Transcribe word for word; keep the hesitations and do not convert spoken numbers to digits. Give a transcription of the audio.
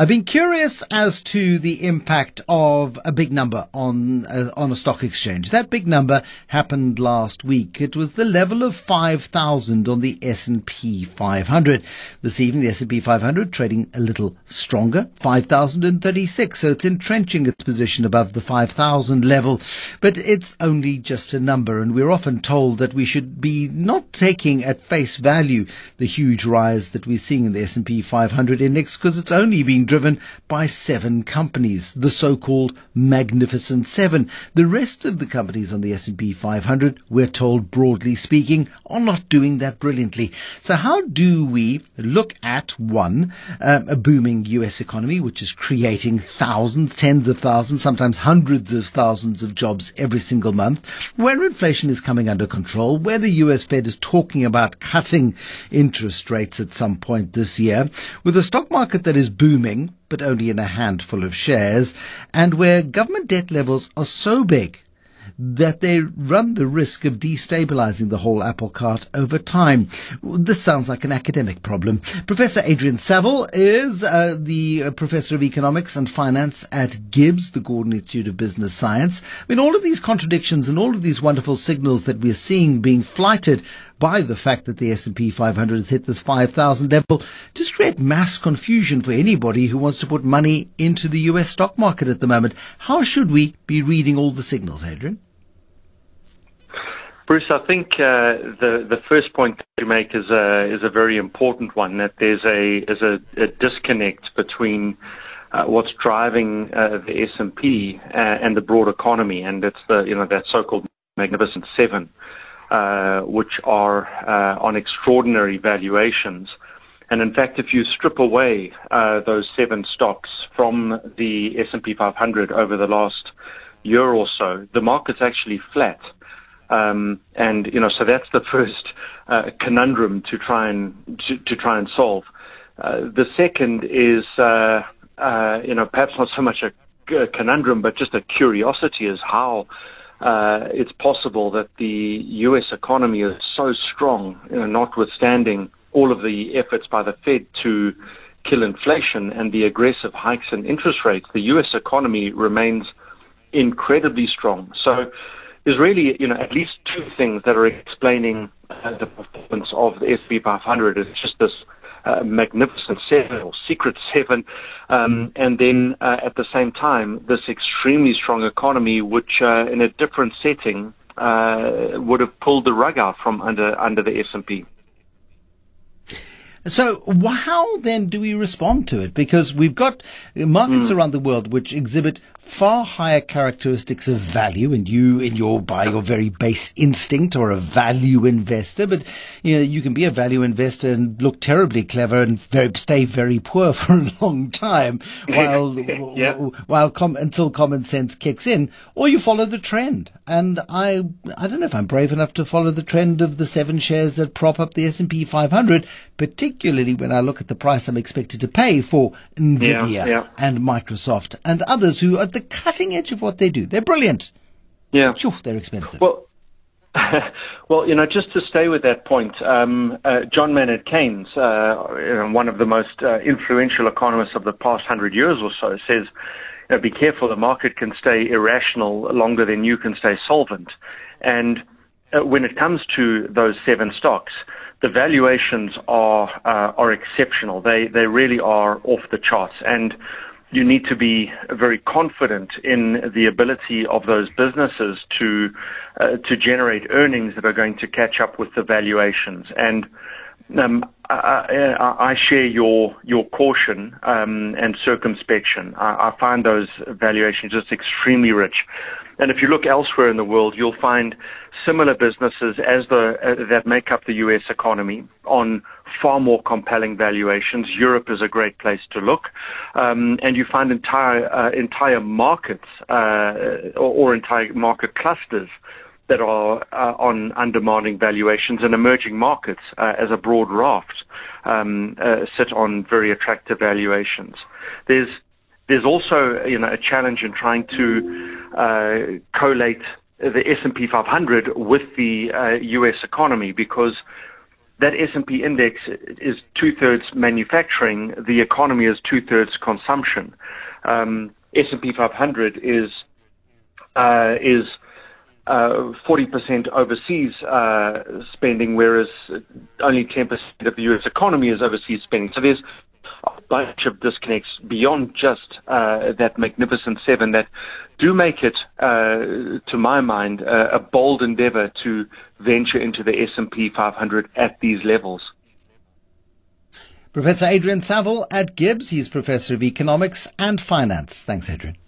I've been curious as to the impact of a big number on uh, on a stock exchange. That big number happened last week. It was the level of five thousand on the S and P five hundred. This evening, the S and P five hundred trading a little stronger, five thousand thirty-six. So it's entrenching its position above the five thousand level. But it's only just a number, and we're often told that we should be not taking at face value the huge rise that we're seeing in the S and P five hundred index, because it's only being driven by seven companies, the so-called Magnificent Seven. The rest of the companies on the S and P five hundred, we're told, broadly speaking, are not doing that brilliantly. So how do we look at, one, um, a booming U S economy, which is creating thousands, tens of thousands, sometimes hundreds of thousands of jobs every single month, where inflation is coming under control, where the U S Fed is talking about cutting interest rates at some point this year, with a stock market that is booming, but only in a handful of shares, and where government debt levels are so big that they run the risk of destabilizing the whole apple cart over time. This sounds like an academic problem. Professor Adrian Saville is uh, the uh, Professor of Economics and Finance at Gibbs, the Gordon Institute of Business Science. I mean, all of these contradictions and all of these wonderful signals that we're seeing being flighted by the fact that the S and P five hundred has hit this five thousand level just create mass confusion for anybody who wants to put money into the U S stock market at the moment. How should we be reading all the signals, Adrian? Bruce, I think uh, the the first point that you make is a is a very important one, that there's a is a, a disconnect between uh, what's driving uh, the S and P uh, and the broad economy, and it's the you know that so-called Magnificent Seven, uh, which are uh, on extraordinary valuations, and in fact, if you strip away uh, those seven stocks from the S and P five hundred over the last year or so, the market's actually flat. Um, and, you know, so that's the first uh, conundrum to try and to, to try and solve. Uh, the second is, uh, uh, you know, perhaps not so much a, a conundrum, but just a curiosity is how uh, it's possible that the U S economy is so strong, you know, notwithstanding all of the efforts by the Fed to kill inflation and the aggressive hikes in interest rates. The U S economy remains incredibly strong. So there's really, you know, at least two things that are explaining uh, the performance of the S and P five hundred. It's just this uh, magnificent seven or secret seven, um, and then uh, at the same time, this extremely strong economy, which uh, in a different setting uh, would have pulled the rug out from under under the S and P. So how then do we respond to it? Because we've got markets mm. around the world which exhibit far higher characteristics of value, and you, in your by your very base instinct, are a value investor. But you know, you can be a value investor and look terribly clever and very, stay very poor for a long time, while yeah. while com- until common sense kicks in, or you follow the trend. And I I don't know if I'm brave enough to follow the trend of the seven shares that prop up the S and P five hundred, particularly when I look at the price I'm expected to pay for NVIDIA yeah, yeah. and Microsoft and others who are at the cutting edge of what they do. They're brilliant. Yeah. Phew, they're expensive. Well, well, you know, just to stay with that point, um, uh, John Maynard Keynes, uh, one of the most uh, influential economists of the past hundred years or so, says, you know, be careful, the market can stay irrational longer than you can stay solvent. And uh, when it comes to those seven stocks, the valuations are uh, are exceptional. They they really are off the charts, and you need to be very confident in the ability of those businesses to uh, to generate earnings that are going to catch up with the valuations. And um, I, I share your your caution um, and circumspection. I, I find those valuations just extremely rich. And if you look elsewhere in the world, you'll find similar businesses as the uh, that make up the U S economy on far more compelling valuations. Europe is a great place to look, um, and you find entire uh, entire markets uh, or, or entire market clusters that are uh, on undemanding valuations, and emerging markets uh, as a broad raft um, uh, sit on very attractive valuations. There's there's also you know a challenge in trying to uh, collate the S and P five hundred with the uh, U S economy, because that S and P index is two-thirds manufacturing. The economy is two-thirds consumption. Um, S and P five hundred is uh, is uh, forty percent overseas uh, spending, whereas only ten percent of the U S economy is overseas spending. So there's a bunch of disconnects beyond just uh, that Magnificent Seven that do make it, uh, to my mind, uh, a bold endeavor to venture into the S and P five hundred at these levels. Professor Adrian Saville at Gibbs. He's Professor of Economics and Finance. Thanks, Adrian.